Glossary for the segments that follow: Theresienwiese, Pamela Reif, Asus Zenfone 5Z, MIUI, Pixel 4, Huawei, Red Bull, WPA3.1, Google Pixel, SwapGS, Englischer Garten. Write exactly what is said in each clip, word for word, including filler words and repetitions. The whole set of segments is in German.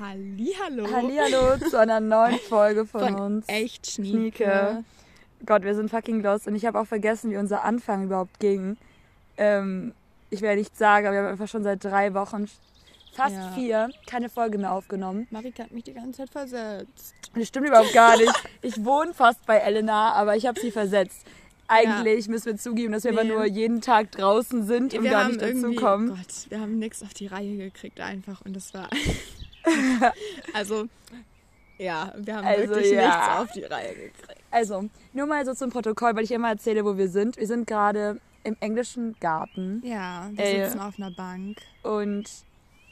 Hallihallo. Hallihallo zu einer neuen Folge von, von uns. Echt Schnieke. Gott, wir sind fucking lost und ich habe auch vergessen, wie unser Anfang überhaupt ging. Ähm, ich werde nichts sagen, aber wir haben einfach schon seit drei Wochen, fast ja. vier, keine Folge mehr aufgenommen. Marika hat mich die ganze Zeit versetzt. Das stimmt überhaupt gar nicht. Ich wohne fast bei Elena, aber ich habe sie versetzt. Eigentlich ja. müssen wir zugeben, dass wir nee. aber nur jeden Tag draußen sind und wir gar nicht dazukommen. Gott, wir haben nichts auf die Reihe gekriegt einfach und das war... also, ja, wir haben also, wirklich ja. nichts auf die Reihe gekriegt. Also, nur mal so zum Protokoll, weil ich immer erzähle, wo wir sind. Wir sind gerade im Englischen Garten. Ja, wir äh, sitzen auf einer Bank. Und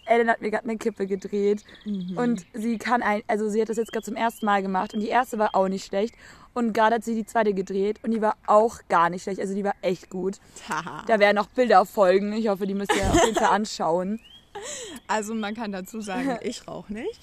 Ellen hat mir gerade eine Kippe gedreht. Mhm. Und sie kann ein, also sie hat das jetzt gerade zum ersten Mal gemacht. Und die erste war auch nicht schlecht. Und gerade hat sie die zweite gedreht. Und die war auch gar nicht schlecht. Also die war echt gut. Da werden auch Bilder folgen. Ich hoffe, die müsst ihr auf jeden Fall anschauen. Also man kann dazu sagen, ich rauche nicht.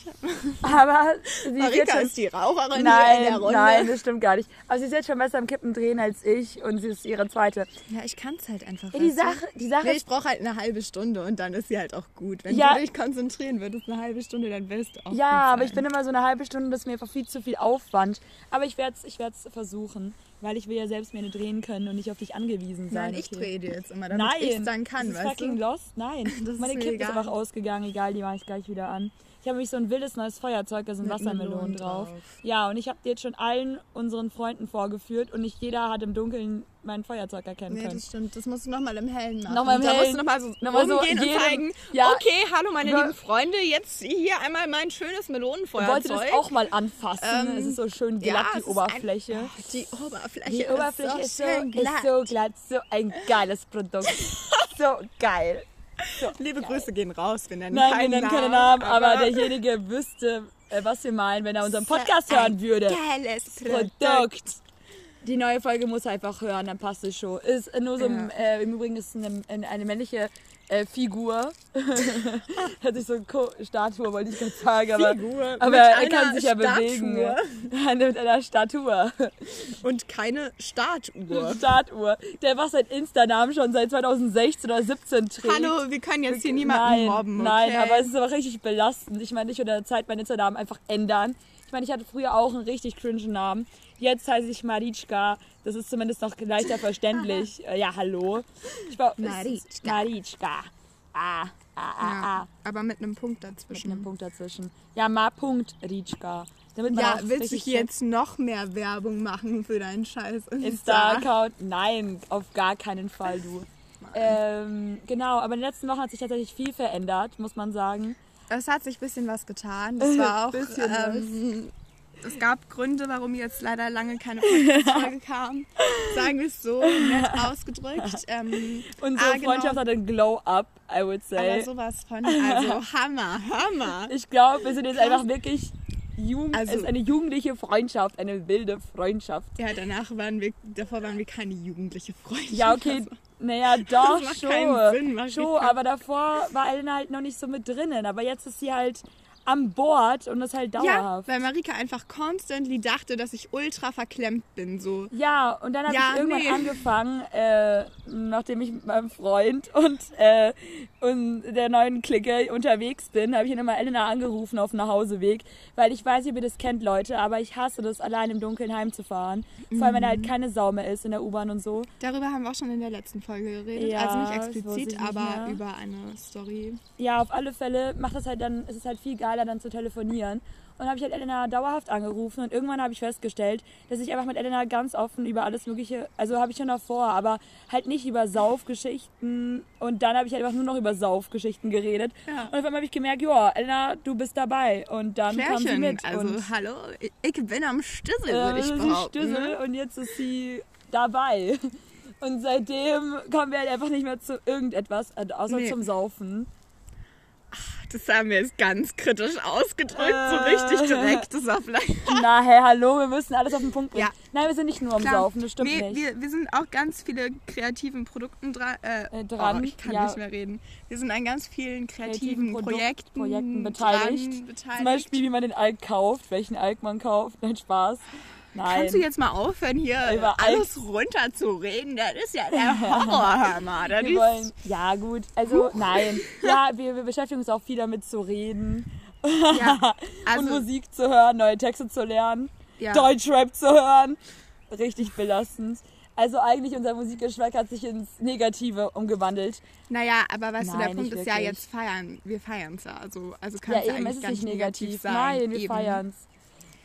Aber sie Marika ist die Raucherin nein, hier in der Runde. Nein, das stimmt gar nicht. Aber sie ist jetzt schon besser am Kippen drehen als ich und sie ist ihre zweite. Ja, ich kann es halt einfach. Ja, die Sache, die Sache nee, ich brauche halt eine halbe Stunde und dann ist sie halt auch gut. Wenn ja. du dich konzentrieren würdest, eine halbe Stunde, dann wirst du auch ja, aber sein. Ich bin immer so eine halbe Stunde, das ist mir einfach viel zu viel Aufwand. Aber ich werde es ich werd's versuchen. Weil ich will ja selbst mir eine drehen können und nicht auf dich angewiesen sein. Nein, ich okay. drehe dir jetzt immer, damit Nein, ich es dann kann, das weißt du? Nein, fucking lost. Nein, das meine Kippe ist einfach ausgegangen. Egal, die mache ich gleich wieder an. Ich habe nämlich so ein wildes neues Feuerzeug, da sind mit Wassermelonen drauf. drauf. Ja, und ich habe die jetzt schon allen unseren Freunden vorgeführt und nicht jeder hat im Dunkeln mein Feuerzeug erkennen nee, können. Nee, das stimmt. Das musst du nochmal im Hellen machen. Nochmal im da Hellen. Da musst du nochmal so nochmal rumgehen so und zeigen, ja, okay, hallo meine über, lieben Freunde, jetzt hier einmal mein schönes Melonenfeuerzeug. Ich wollte das auch mal anfassen. Ähm, es ist so schön glatt, ja, die Oberfläche. Ein, oh, die Oberfläche Die Oberfläche ist so, ist so, glatt. Ist so glatt. So ein geiles Produkt. So geil. So, Liebe geil. Grüße gehen raus, wir nennen Nein, keinen wir nennen keinen Namen, Namen aber, aber derjenige wüsste, was wir meinen, wenn er unseren Podcast so hören würde. Geiles Produkt. Produkt. Die neue Folge muss er einfach hören, dann passt es schon. Ist nur so, ja. äh, im Übrigen ist eine, eine männliche äh, Figur. Hat sich so eine Co- Statue, wollte ich gerade sagen, aber, Figur. aber er kann sich ja Statue. bewegen. Mit einer Statue. Und keine Startuhr. Startuhr. Der was seit Insta-Namen schon seit zweitausendsechzehn oder siebzehn trägt. Hallo, wir können jetzt hier niemanden nein, mobben. Okay? Nein, aber es ist aber richtig belastend. Ich meine, ich würde in der Zeit meinen Insta-Namen einfach ändern. Ich meine, ich hatte früher auch einen richtig cringe Namen. Jetzt heiße ich Marichka. Das ist zumindest noch leichter verständlich. Aha. Ja, hallo. Ich war, Marichka. Marichka. Ah, ah, ah, ja, ah. Aber mit einem Punkt dazwischen. Mit einem Punkt dazwischen. Ja, ma Punkt Ritschka. Damit man ja, willst du jetzt so noch mehr Werbung machen für deinen scheiß Insta-Account? Nein, auf gar keinen Fall, du. Ähm, genau, aber in den letzten Wochen hat sich tatsächlich viel verändert, muss man sagen. Es hat sich ein bisschen was getan. Das war auch, ähm, es gab Gründe, warum jetzt leider lange keine Podcast-Folge kam. Sagen wir es so, nett ausgedrückt. Ähm, Unsere ah, Freundschaft genau. hat ein Glow-Up, I would say. Aber sowas von, also Hammer, Hammer. Ich glaube, wir sind jetzt einfach wirklich... Jugend, also, es ist eine jugendliche Freundschaft, eine wilde Freundschaft. Ja, danach waren wir, davor waren wir keine jugendliche Freundschaft. Ja, okay, also, naja, doch, das macht schon, keinen Sinn, macht schon aber davor war Elena halt noch nicht so mit drinnen, aber jetzt ist sie halt am Bord und das halt dauerhaft. Ja, weil Marika einfach constantly dachte, dass ich ultra verklemmt bin, so. Ja, und dann habe ja, ich irgendwann nee. angefangen, äh, nachdem ich mit meinem Freund und, äh, und der neuen Clique unterwegs bin, habe ich dann mal Elena angerufen auf dem Nachhauseweg, weil ich weiß, ob ihr das kennt, Leute, aber ich hasse das, allein im Dunkeln heimzufahren, mhm. vor allem, wenn da halt keine Sau mehr ist in der U-Bahn und so. Darüber haben wir auch schon in der letzten Folge geredet, ja, also nicht explizit, aber nicht über eine Story. Ja, auf alle Fälle macht das halt dann, es ist halt viel geiler, dann zu telefonieren. Und habe ich halt Elena dauerhaft angerufen und irgendwann habe ich festgestellt, dass ich einfach mit Elena ganz offen über alles Mögliche, also habe ich schon davor, aber halt nicht über Saufgeschichten und dann habe ich halt einfach nur noch über Saufgeschichten geredet. Ja. Und auf einmal habe ich gemerkt, ja, Elena, du bist dabei. Und dann Klärchen, kam sie mit. Also und, hallo, ich bin am Stüssel, äh, würde ich behaupten. Stüssel und jetzt ist sie dabei. Und seitdem kommen wir halt einfach nicht mehr zu irgendetwas, außer nee. zum Saufen. Das haben wir jetzt ganz kritisch ausgedrückt, äh, so richtig direkt. Das war vielleicht... Na, hey, hallo, wir müssen alles auf den Punkt bringen. Ja. Nein, wir sind nicht nur am Klar. Saufen, das stimmt wir, nicht. Wir, wir sind auch ganz viele kreativen Produkten dra- äh, äh, dran. Oh, ich kann ja. nicht mehr reden. Wir sind an ganz vielen kreativen, kreativen Produkt- Projekten, Projekten beteiligt. Dran, beteiligt. Zum Beispiel, wie man den Alk kauft, welchen Alk man kauft. Nein, Spaß. Nein. Kannst du jetzt mal aufhören, hier über alles Alk. runter zu reden? Das ist ja der Horrorhammer. Wir wollen, ja gut, also nein. Ja, wir, wir beschäftigen uns auch viel damit zu reden. Ja, also und Musik zu hören, neue Texte zu lernen, ja. Deutschrap zu hören. Richtig belastend. Also eigentlich unser Musikgeschmack hat sich ins Negative umgewandelt. Naja, aber weißt Nein, du, der Punkt ist ja jetzt feiern. Wir feiern es ja. Also, also kann ja, es ja eigentlich gar nicht negativ, negativ sein. Nein, wir feiern es.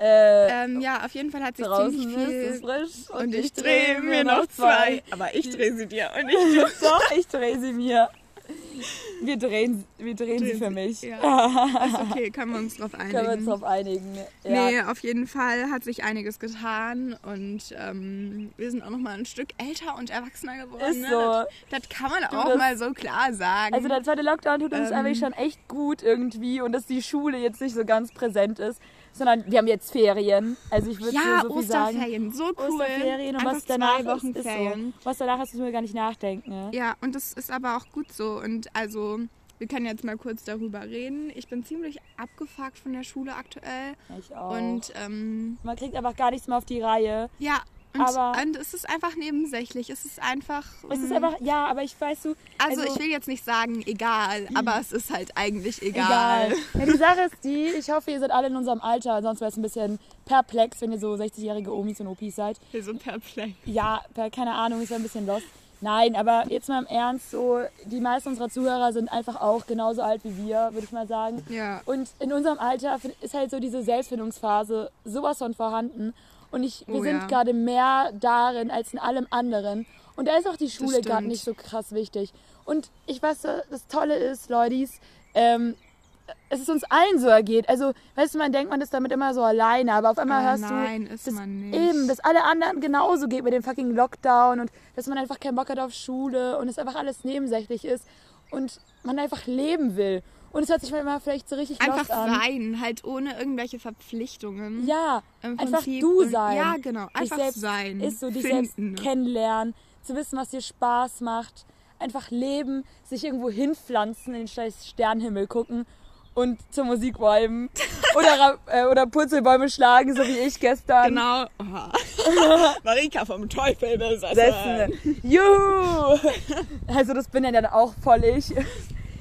Äh, ähm, ja, auf jeden Fall hat sich ziemlich viel... Ist es frisch und, und ich, ich drehe mir noch zwei. zwei. Aber ich drehe sie dir und ich... Doch, ich drehe sie mir. Wir drehen, wir drehen, drehen sie für mich. Ja. Ist okay, können wir uns drauf einigen. Können wir uns drauf einigen, ja. Nee, auf jeden Fall hat sich einiges getan und ähm, wir sind auch noch mal ein Stück älter und erwachsener geworden. Ist ne? so. Das, das kann man du, auch das, mal so klar sagen. Also der zweite Lockdown tut uns ähm, eigentlich schon echt gut irgendwie und dass die Schule jetzt nicht so ganz präsent ist, sondern wir haben jetzt Ferien. Also ich würde ja, so, so Osterferien, viel sagen. so cool. Osterferien und Einfach was danach zwei Wochen ist, Ferien. Ist so. Was danach hast, müssen wir gar nicht nachdenken. Ne? Ja, und das ist aber auch gut so und also wir können jetzt mal kurz darüber reden. Ich bin ziemlich abgefuckt von der Schule aktuell. Ich auch. Und, ähm, man kriegt einfach gar nichts mehr auf die Reihe. Ja, und, aber und es ist einfach nebensächlich. Es ist einfach... Es ist einfach, ja, aber ich weiß so... Also, also ich will jetzt nicht sagen, egal, aber es ist halt eigentlich egal. egal. Ja, die Sache ist die, ich hoffe, ihr seid alle in unserem Alter, sonst wäre es ein bisschen perplex, wenn ihr so sechzigjährige Omis und Opis seid. Wir sind perplex. Ja, keine Ahnung, ist ja ein bisschen lost. Nein, aber jetzt mal im Ernst, so die meisten unserer Zuhörer sind einfach auch genauso alt wie wir, würde ich mal sagen. Ja. Und in unserem Alter ist halt so diese Selbstfindungsphase sowas von vorhanden. Und ich, wir oh, sind ja. gerade mehr darin als in allem anderen. Und da ist auch die Schule gerade nicht so krass wichtig. Und ich weiß, das Tolle ist, Leutis, ähm, es ist uns allen so ergeht. Also, weißt du, man denkt, man ist damit immer so alleine, aber auf einmal oh, hörst nein, du, ist dass man nicht. eben, dass alle anderen genauso geht mit dem fucking Lockdown und dass man einfach keinen Bock hat auf Schule und dass einfach alles nebensächlich ist und man einfach leben will. Und es hört sich manchmal vielleicht so richtig lost an. Einfach sein, halt ohne irgendwelche Verpflichtungen. Ja, einfach du sein. Ja, genau, einfach dich selbst sein. Ist so, dich Finden. selbst kennenlernen, zu wissen, was dir Spaß macht, einfach leben, sich irgendwo hinpflanzen, in den scheiß Sternenhimmel gucken. Und zur Musik bäumen oder, äh, oder Purzelbäume schlagen, so wie ich gestern. Genau. Marika vom Teufel will setzen. Juhu! Also das bin ja dann auch voll ich.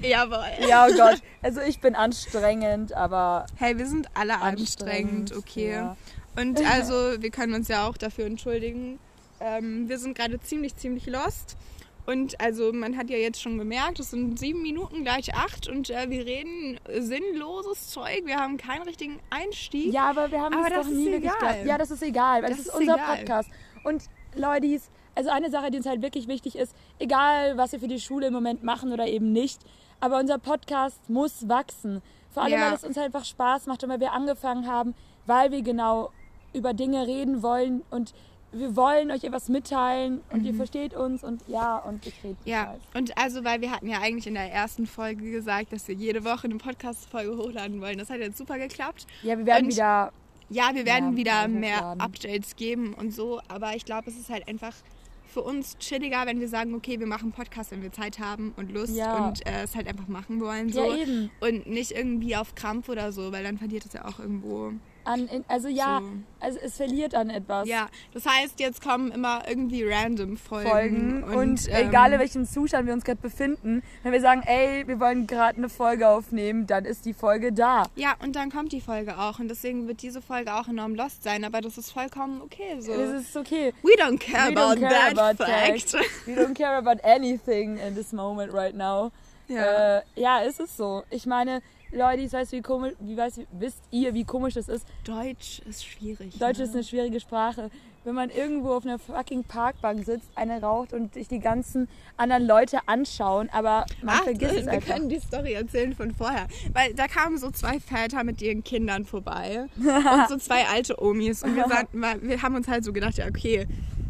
Jawohl. Ja, oh Gott. Also ich bin anstrengend, aber... Hey, wir sind alle anstrengend, anstrengend okay. Ja. Und also wir können uns ja auch dafür entschuldigen. Ähm, wir sind gerade ziemlich, ziemlich lost. Und also man hat ja jetzt schon gemerkt, es sind sieben Minuten gleich acht und äh, wir reden sinnloses Zeug. Wir haben keinen richtigen Einstieg. Ja, aber wir haben aber das doch nie wirklich gedacht. Ja, das ist egal, weil das, das ist unser egal. Podcast. Und Leute, also eine Sache, die uns halt wirklich wichtig ist, egal was wir für die Schule im Moment machen oder eben nicht, aber unser Podcast muss wachsen. Vor allem, ja. weil es uns halt einfach Spaß macht und weil wir angefangen haben, weil wir genau über Dinge reden wollen und wir wollen euch etwas mitteilen und mhm. ihr versteht uns und ja, und ich rede Ja, weiß. Und also, weil wir hatten ja eigentlich in der ersten Folge gesagt, dass wir jede Woche eine Podcast-Folge hochladen wollen. Das hat jetzt super geklappt. Ja, wir werden und, wieder... Ja, wir werden ja, wieder mehr hochladen. Updates geben und so, aber ich glaube, es ist halt einfach für uns chilliger, wenn wir sagen, okay, wir machen Podcast, wenn wir Zeit haben und Lust ja. und äh, es halt einfach machen wollen. So. Ja, eben. Und nicht irgendwie auf Krampf oder so, weil dann verliert es ja auch irgendwo... An, also ja, so. also es verliert an etwas. Ja, das heißt, jetzt kommen immer irgendwie random Folgen. Folgen und und ähm, egal in welchem Zustand wir uns gerade befinden, wenn wir sagen, ey, wir wollen gerade eine Folge aufnehmen, dann ist die Folge da. Ja, und dann kommt die Folge auch. Und deswegen wird diese Folge auch enorm lost sein. Aber das ist vollkommen okay so. Das ist okay. We don't care, We about, don't care that about that fact. fact. We don't care about anything in this moment right now. Ja, äh, ja es ist so. Ich meine... Leute, ich weiß, wie komisch, wie weiß, wisst ihr, wie komisch das ist? Deutsch ist schwierig. Deutsch ne? ist eine schwierige Sprache. Wenn man irgendwo auf einer fucking Parkbank sitzt, eine raucht und sich die ganzen anderen Leute anschauen, aber man Ach, vergisst das, es wir einfach. Wir können die Story erzählen von vorher. Weil da kamen so zwei Väter mit ihren Kindern vorbei und so zwei alte Omis. Und wir, sagten, wir haben uns halt so gedacht, ja okay,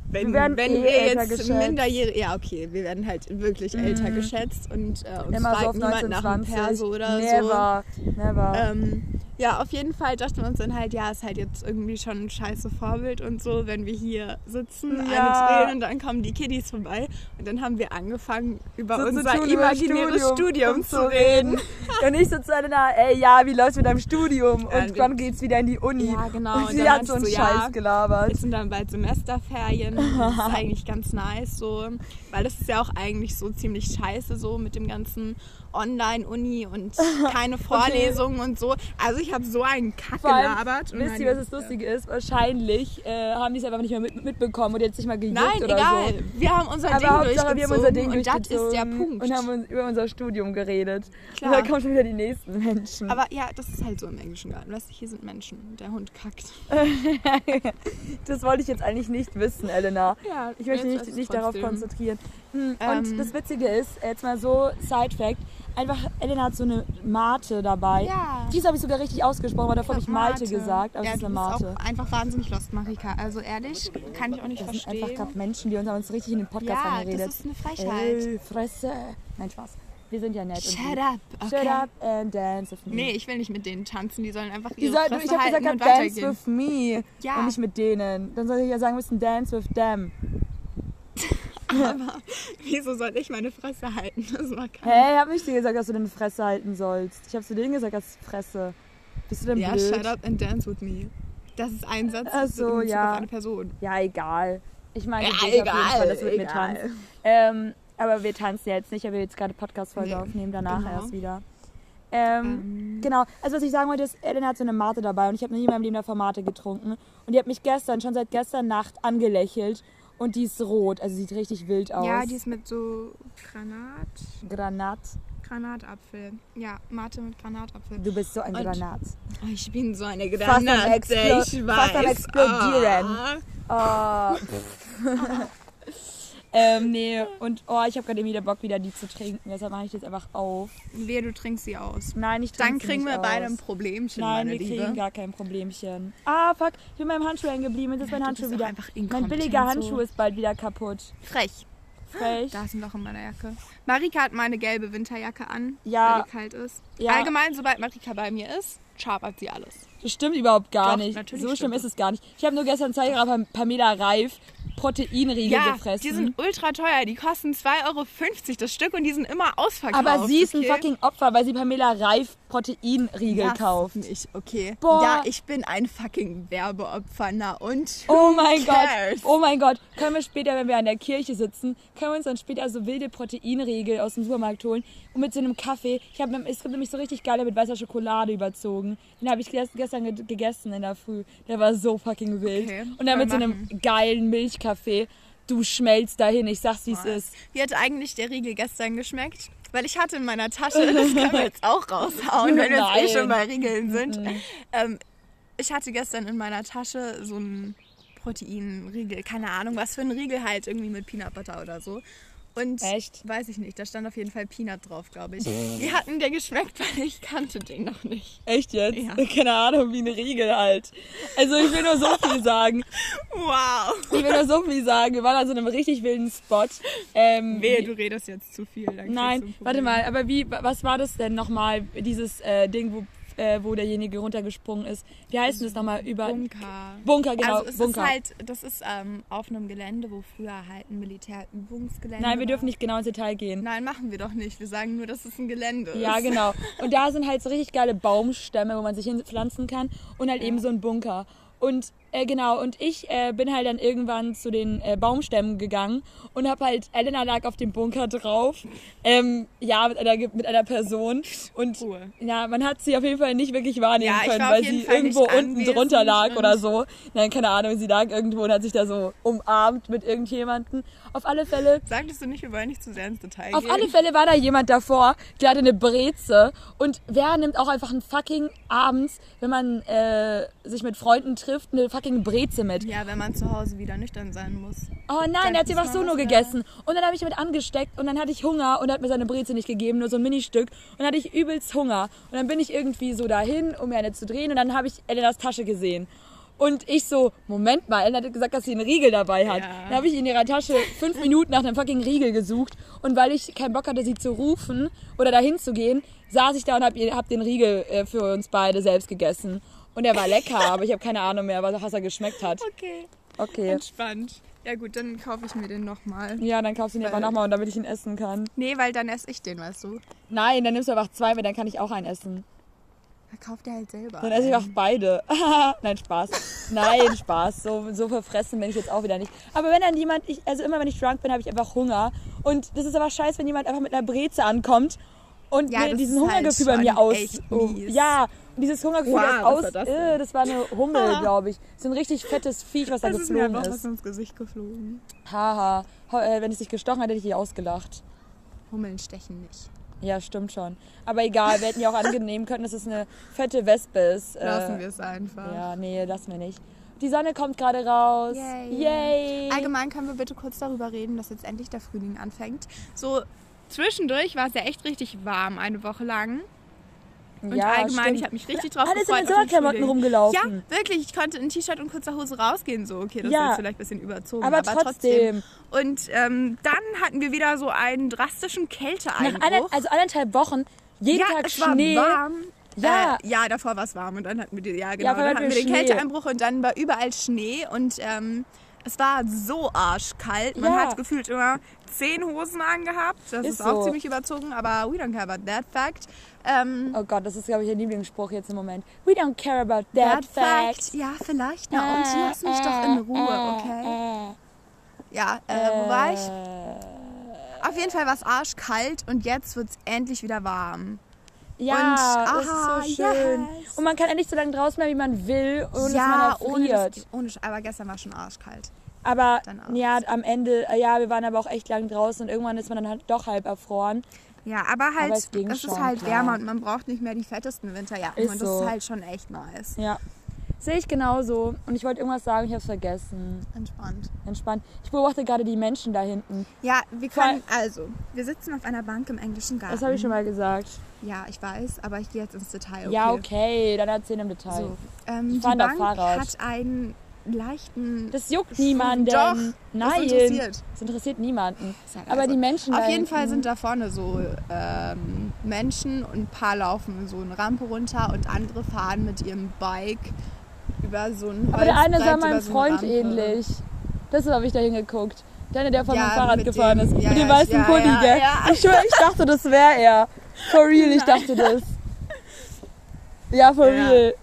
wenn wir, wenn eh wir jetzt minderjährige, ja okay, wir werden halt wirklich mhm. älter geschätzt und äh, uns fragt so niemand nach einem Perso oder never, so. Never, never. Ähm, ja, auf jeden Fall dachten wir uns dann halt, ja, ist halt jetzt irgendwie schon ein scheiße Vorbild und so, wenn wir hier sitzen, ja, eine drehen und dann kommen die Kiddies vorbei. Und dann haben wir angefangen, über so unser imaginäres Studium, Studium zu reden. Und ich so zu einer, ey, ja, wie läuft's mit deinem Studium? Und ja, dann geht's wieder in die Uni. Ja, genau. Und sie und hat so einen so, Scheiß ja, gelabert. Jetzt sind dann bald Semesterferien. Das ist eigentlich ganz nice, so. Weil das ist ja auch eigentlich so ziemlich scheiße, so mit dem ganzen Online-Uni und keine Vorlesungen okay. und so. Also ich habe so einen Kack gelabert. Und wisst ihr, was das Lustige ist? Wahrscheinlich äh, haben die es einfach nicht mehr mit, mitbekommen und jetzt nicht mal gejuckt Nein, oder egal. so. Nein, egal. Wir haben unser Aber Ding durchgezogen, wir haben unser Ding und das ist der Punkt. Und haben uns über unser Studium geredet. Klar. Und dann kommen schon wieder die nächsten Menschen. Aber ja, das ist halt so im Englischen Garten. Weißt du, hier sind Menschen. Der Hund kackt. Das wollte ich jetzt eigentlich nicht wissen, Elena. Ja, ich möchte mich nicht, nicht darauf konzentrieren. Hm, ähm, und das Witzige ist, jetzt mal so Side-Fact, einfach, Elena hat so eine Mate dabei. Ja. Dies habe ich sogar richtig ausgesprochen, weil davor habe ich Mate gesagt. Aber ja, es ist eine Mate. Ist auch einfach wahnsinnig lost, Marika. Also ehrlich, kann ich auch nicht das verstehen. Das sind einfach gerade Menschen, die uns, haben uns richtig in den Podcast ja, angeredet. Ja, das ist eine Frechheit. Ey, Fresse. Nein, Spaß. Wir sind ja nett. Shut und up. Okay. Shut up and dance with me. Nee, ich will nicht mit denen tanzen. Die sollen einfach ihre Fresse halten und weitergehen. Ich habe gesagt, dance with me. Ja. Und nicht mit denen. Dann sollte ich ja sagen müssen, dance with them. Aber wieso soll ich meine Fresse halten? Das war kein... Hey, ich hab nicht dir gesagt, dass du deine Fresse halten sollst. Ich hab zu denen gesagt, dass Fresse. Bist du denn ja, blöd? Ja, shut up and dance with me. Das ist ein Satz Ach so, ja. auf eine Person. Ja, egal. Ich meine, ja, ich egal, auf jeden Fall, dass wir mit tanzen. Ähm, aber wir tanzen ja jetzt nicht, weil wir jetzt gerade Podcast-Folge nee. aufnehmen, danach genau. erst wieder. Ähm, um. Genau, also was ich sagen wollte ist, Elena hat so eine Mate dabei und ich habe noch nie in meinem Leben davor Mate getrunken. Und die hat mich gestern, schon seit gestern Nacht angelächelt. Und die ist rot, also sieht richtig wild aus. Ja, die ist mit so Granat. Granat. Granatapfel. Ja, Mate mit Granatapfel. Du bist so ein und Granat. Oh, ich bin so eine Granate, fast am ich weiß. Fast am explodieren. Oh. Oh. Oh. ähm, nee, und oh, ich habe gerade irgendwie wieder Bock, wieder die zu trinken. Deshalb mache ich das einfach auf. Wehe, du trinkst sie aus. Nein, ich trinke sie nicht aus. Dann kriegen wir beide ein Problemchen, Nein, meine Liebe. Nein, wir kriegen gar kein Problemchen. Ah, fuck, ich bin mit meinem Handschuh hängen geblieben. Jetzt ist ja, mein Handschuh wieder... Mein billiger Handschuh ist bald wieder kaputt. Frech. Frech. Da ist ein Loch in meiner Jacke. Marika hat meine gelbe Winterjacke an, ja. weil die kalt ist. Ja. Allgemein, sobald Marika bei mir ist, schabert sie alles. Das stimmt überhaupt gar Doch, nicht. So schlimm ist es gar nicht. Ich habe nur gestern zwei Jahre Pamela Reif Proteinriegel ja, gefressen. Ja, die sind ultra teuer. Die kosten zwei Euro fünfzig das Stück und die sind immer ausverkauft. Aber sie ist okay? ein fucking Opfer, weil sie Pamela Reif Proteinriegel das kauft. Nicht, okay. Boah. Ja, ich bin ein fucking Werbeopfer. Na und? Oh mein cares? Gott. Oh mein Gott. Können wir später, wenn wir an der Kirche sitzen, können wir uns dann später so wilde Proteinriegel aus dem Supermarkt holen und mit so einem Kaffee. Ich habe es gibt nämlich so richtig geile mit weißer Schokolade überzogen. Den habe ich gestern ge- gegessen in der Früh. Der war so fucking wild. Okay, und dann mit machen. so einem geilen Milchkaffee. Kaffee. Du schmelzt dahin, ich sag's, wie's ist. Wie hat eigentlich der Riegel gestern geschmeckt? Weil ich hatte in meiner Tasche, das können wir jetzt auch raushauen, wenn wir jetzt eh schon bei Riegeln sind. Mhm. Ähm, ich hatte gestern in meiner Tasche so einen Proteinriegel, keine Ahnung, was für ein Riegel halt, irgendwie mit Peanut Butter oder so. Und Echt? weiß ich nicht, da stand auf jeden Fall Peanut drauf, glaube ich. Die hatten der geschmeckt, weil ich kannte den noch nicht. Echt jetzt? Ja. Keine Ahnung, wie ein Riegel halt. Also ich will nur so viel sagen. Wow. Ich will nur so viel sagen. Wir waren an so einem richtig wilden Spot. Ähm, Wehe, du redest jetzt zu viel. Dann nein, warte mal, aber wie, was war das denn nochmal, dieses äh, Ding, wo... Äh, wo derjenige runtergesprungen ist. Wie heißt das nochmal? Über Bunker. Bunker, genau. Also es Bunker. Ist halt, das ist ähm, auf einem Gelände, wo früher halt ein Militärübungsgelände war. Nein, wir dürfen nicht genau ins Detail gehen. Nein, machen wir doch nicht. Wir sagen nur, dass es ein Gelände ist. Ja, genau. Und da sind halt so richtig geile Baumstämme, wo man sich hinpflanzen kann und halt ja. eben so ein Bunker. Und äh, genau, und ich äh, bin halt dann irgendwann zu den äh, Baumstämmen gegangen und hab halt, Elena lag auf dem Bunker drauf, ähm, ja, mit einer, mit einer Person und Ruhe. ja, man hat sie auf jeden Fall nicht wirklich wahrnehmen ja, können, weil sie Fall irgendwo unten drunter lag oder so. Nein, keine Ahnung, sie lag irgendwo und hat sich da so umarmt mit irgendjemandem. Auf alle Fälle... Sagtest du nicht, wir wollen nicht zu sehr ins Detail auf gehen? Auf alle Fälle war da jemand davor, der hatte eine Breze und wer nimmt auch einfach einen fucking abends, wenn man äh, sich mit Freunden trifft, eine fucking Breze mit. Ja, wenn man zu Hause wieder nüchtern sein muss. Oh nein, er hat sie einfach so nur gegessen. Und dann habe ich mit angesteckt und dann hatte ich Hunger und er hat mir seine Breze nicht gegeben, nur so ein Ministück. Und dann hatte ich übelst Hunger. Und dann bin ich irgendwie so dahin, um mir eine zu drehen und dann habe ich Elenas Tasche gesehen. Und ich so, Moment mal, Ellen hat gesagt, dass sie einen Riegel dabei hat. Ja. Dann habe ich in ihrer Tasche fünf Minuten nach einem fucking Riegel gesucht. Und weil ich keinen Bock hatte, sie zu rufen oder dahin zu gehen, saß ich da und habe hab den Riegel für uns beide selbst gegessen. Und er war lecker, aber ich habe keine Ahnung mehr, was er geschmeckt hat. Okay. Okay. Entspannt. Ja gut, dann kaufe ich mir den nochmal. Ja, dann kaufst du ihn weil... aber nochmal, und damit ich ihn essen kann. Nee, weil dann esse ich den, weißt du. Nein, dann nimmst du einfach zwei, weil dann kann ich auch einen essen. Dann kauft ihr halt selber. Dann esse ich auch beide. Nein, Spaß. Nein, Spaß. So, so verfressen bin ich jetzt auch wieder nicht. Aber wenn dann jemand, ich, also immer wenn ich drunk bin, habe ich einfach Hunger. Und das ist aber scheiße, wenn jemand einfach mit einer Breze ankommt und ja, mir diesen Hungergefühl halt bei mir aus... Oh, ja, und dieses Hungergefühl wow, aus... War das, äh, das war eine Hummel, glaube ich. So ein richtig fettes Viech, was das da geflogen ist. Das ist mir was ins Gesicht geflogen. Haha. Ha. Wenn es dich gestochen hätte, hätte ich dich ausgelacht. Hummeln stechen nicht. Ja, stimmt schon. Aber egal, wir hätten ja auch annehmen können, dass es eine fette Wespe ist. Lassen äh, wir es einfach. Ja, nee, lassen wir nicht. Die Sonne kommt gerade raus. Yay. Yay. Allgemein können wir bitte kurz darüber reden, dass jetzt endlich der Frühling anfängt. So zwischendurch war es ja echt richtig warm, eine Woche lang. Und ja, allgemein, stimmt. Ich habe mich richtig drauf Alle gefreut. Alle sind in Sommerklamotten rumgelaufen. Ja, wirklich. Ich konnte in T-Shirt und kurzer Hose rausgehen. So, okay, das ja. ist vielleicht ein bisschen überzogen. Aber, aber trotzdem. trotzdem. Und ähm, dann hatten wir wieder so einen drastischen Kälteeinbruch. Nach einer, also anderthalb Wochen, jeden ja, Tag es Schnee. War warm. Ja. Äh, ja, davor war es warm. Und dann hatten wir, die, ja, genau, ja, dann hatten wir den Schnee. Kälteeinbruch und dann war überall Schnee. Und ähm, es war so arschkalt. Man ja. hat gefühlt immer zehn Hosen angehabt. Das ist, ist auch so. Ziemlich überzogen, aber we don't care about that fact. Ähm, oh Gott, das ist, glaube ich, der Lieblingsspruch jetzt im Moment. We don't care about that, that fact. fact. Ja, vielleicht. Na äh, und lass mich äh, doch in Ruhe, äh, okay? Äh, ja, äh, wo war ich? Äh, Auf jeden Fall war es arschkalt und jetzt wird es endlich wieder warm. Ja, und, das aha, ist so schön. Yes. Und man kann endlich so lange draußen bleiben, wie man will, ohne ja, dass man erfriert. Ohne, ohne, aber gestern war schon arschkalt. Aber ja, am Ende, ja, wir waren aber auch echt lang draußen und irgendwann ist man dann halt doch halb erfroren. Ja, aber halt, aber es, es ist halt klar. wärmer und man braucht nicht mehr die fettesten Winterjacken ist und das so. Ist halt schon echt nice. Ja, sehe ich genauso. Und ich wollte irgendwas sagen, ich habe es vergessen. Entspannt. Entspannt. Ich beobachte gerade die Menschen da hinten. Ja, wir können, Weil, also, wir sitzen auf einer Bank im Englischen Garten. Das habe ich schon mal gesagt. Ja, ich weiß, aber ich gehe jetzt ins Detail. Okay? Ja, okay, dann erzähl im Detail. So, ähm, die Bank hat einen... leichten... Das juckt niemanden. Doch, Nein, das interessiert. Das interessiert niemanden. Halt aber also. Die Menschen... Auf jeden Fall sind da vorne so ähm, Menschen und ein paar laufen so eine Rampe runter und andere fahren mit ihrem Bike über so einen Holzbrett. Aber der eine sah meinem so Freund Rampe. Ähnlich. Das habe ich da hingeguckt. Der eine, der von ja, dem Fahrrad gefahren dem, ist. Ja, mit dem ja, weißen ja, Pulli, ja, gell? Ja. Ich schwöre, ich dachte, das wäre er. For real, ich dachte das. Ja, for ja. real.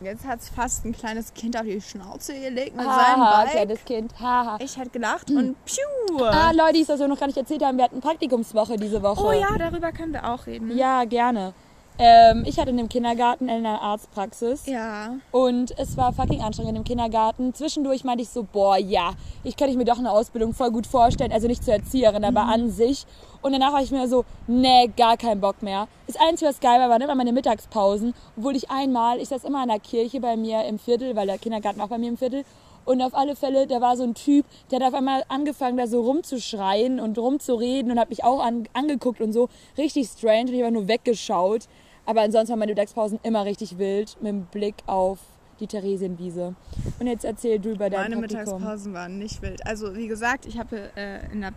Jetzt hat es fast ein kleines Kind auf die Schnauze gelegt mit ha, seinem Bike. Kleines Kind. Ha, ha. Ich halt gelacht hm. und piu. Ah, Leute, die es also noch gar nicht erzählt haben, wir hatten Praktikumswoche diese Woche. Oh ja, darüber können wir auch reden. Ja, gerne. Ähm, ich hatte in dem Kindergarten in einer Arztpraxis. Ja. Und es war fucking anstrengend in dem Kindergarten. Zwischendurch meinte ich so, boah, ja, ich könnte mir doch eine Ausbildung voll gut vorstellen. Also nicht zur Erzieherin, aber mhm. an sich. Und danach war ich mir so, nee, gar keinen Bock mehr. Das Einzige, was geil war, waren immer meine Mittagspausen. Obwohl ich einmal, ich saß immer in der Kirche bei mir im Viertel, weil der Kindergarten auch bei mir im Viertel. Und auf alle Fälle, da war so ein Typ, der hat auf einmal angefangen, da so rumzuschreien und rumzureden und hat mich auch an, angeguckt und so. Richtig strange und ich habe nur weggeschaut. Aber ansonsten waren meine Mittagspausen immer richtig wild mit dem Blick auf die Theresienwiese. Und jetzt erzähl du über dein Praktikum. Meine Mittagspausen waren nicht wild. Also wie gesagt, ich habe äh, in der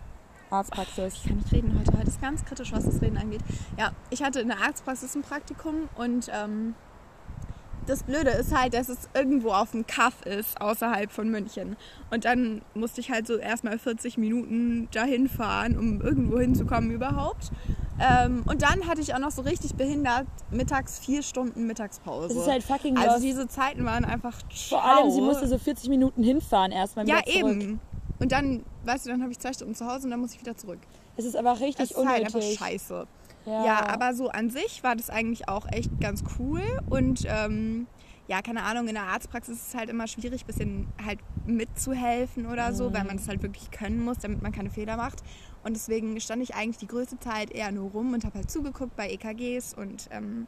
Arztpraxis. Oh, ich kann nicht reden heute. Heute ist ganz kritisch, was das Reden angeht. Ja, ich hatte in der Arztpraxis ein Praktikum und ähm, das Blöde ist halt, dass es irgendwo auf dem Kaff ist, außerhalb von München. Und dann musste ich halt so erstmal vierzig Minuten dahin fahren, um irgendwo hinzukommen überhaupt. Ähm, und dann hatte ich auch noch so richtig behindert mittags vier Stunden Mittagspause. Das ist halt fucking los. Also diese Zeiten waren einfach schau. Vor allem, sie musste so vierzig Minuten hinfahren erstmal wieder zurück. Ja, eben. Und dann, weißt du, dann habe ich zwei Stunden zu Hause und dann muss ich wieder zurück. Es ist aber richtig unnötig. Das ist halt einfach scheiße. Ja. ja, aber so an sich war das eigentlich auch echt ganz cool. Und ähm, ja, keine Ahnung, in der Arztpraxis ist es halt immer schwierig, ein bisschen halt mitzuhelfen oder mhm. so, weil man das halt wirklich können muss, damit man keine Fehler macht. Und deswegen stand ich eigentlich die größte Zeit eher nur rum und habe halt zugeguckt bei E K Gs und ähm,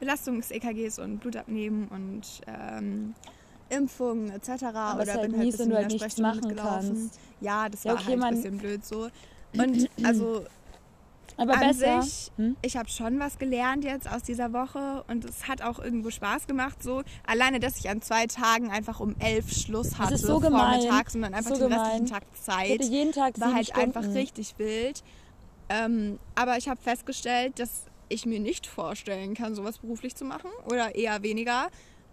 Belastungs-E K Gs und Blutabnehmen und ähm, Impfungen et cetera. Aber oder halt bin halt ein bisschen in der Sprechstunde mitgelaufen. Kannst. Ja, das ja, war okay, halt ein bisschen blöd so. Und also Aber an besser. Sich, hm? Ich habe schon was gelernt jetzt aus dieser Woche und es hat auch irgendwo Spaß gemacht. So. Alleine, dass ich an zwei Tagen einfach um elf Schluss hatte, so vormittags und dann einfach so den gemein. restlichen Tag Zeit. Ich hatte jeden Tag war halt Stunden. Einfach richtig wild. Ähm, aber ich habe festgestellt, dass ich mir nicht vorstellen kann, sowas beruflich zu machen oder eher weniger,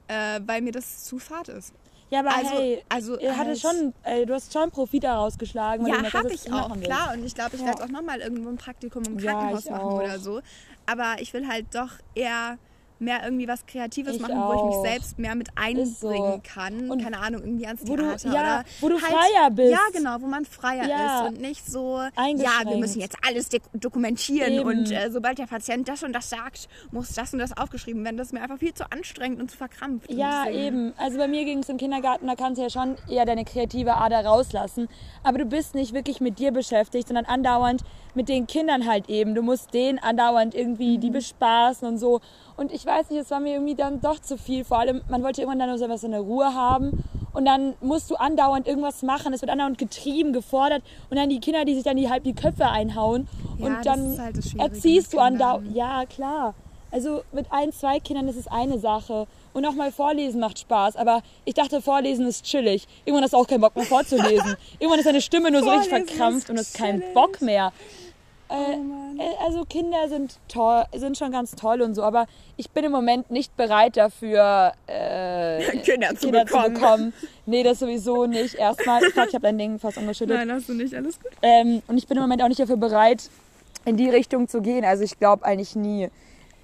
äh, weil mir das zu fad ist. Ja, aber also, hey, also ihr hattet schon, ey, du hast schon Profit daraus geschlagen. Ja, habe hab ich auch, klar. Und ich glaube, ich ja. werde auch nochmal irgendwo ein Praktikum im Krankenhaus ja, machen auch. oder so. Aber ich will halt doch eher mehr irgendwie was Kreatives ich machen, auch. wo ich mich selbst mehr mit einbringen so. kann. Und keine Ahnung, irgendwie ans Theater. Wo du, ja, oder wo du halt, freier bist. Ja, genau, wo man freier ja. ist und nicht so, ja, wir müssen jetzt alles dokumentieren Eben. und äh, sobald der Patient das und das sagt, muss das und das aufgeschrieben werden. Das ist mir einfach viel zu anstrengend und zu verkrampft. Ja, eben. Also bei mir ging es im Kindergarten, da kannst du ja schon eher deine kreative Ader rauslassen. Aber du bist nicht wirklich mit dir beschäftigt, sondern andauernd mit den Kindern halt eben. Du musst denen andauernd irgendwie mhm. die bespaßen und so. Und ich weiß nicht, es war mir irgendwie dann doch zu viel. Vor allem, man wollte irgendwann dann nur so eine Ruhe haben. Und dann musst du andauernd irgendwas machen. Es wird andauernd getrieben, gefordert. Und dann die Kinder, die sich dann die, halb die Köpfe einhauen. Ja, und dann halt erziehst du andauernd. Ja, klar. Also mit ein, zwei Kindern ist es eine Sache. Und auch mal vorlesen macht Spaß. Aber ich dachte, vorlesen ist chillig. Irgendwann hast du auch keinen Bock mehr vorzulesen. Irgendwann ist deine Stimme nur so vorlesen richtig verkrampft und du hast keinen Bock mehr. Oh, also Kinder sind toll, sind schon ganz toll und so, aber ich bin im Moment nicht bereit dafür, äh, Kinder, zu, Kinder bekommen. zu bekommen. Nee, das sowieso nicht. Erstmal, ich habe dein Ding fast umgeschüttet. Nein, hast du nicht, alles gut. Ähm, und ich bin im Moment auch nicht dafür bereit, in die Richtung zu gehen. Also ich glaube eigentlich nie.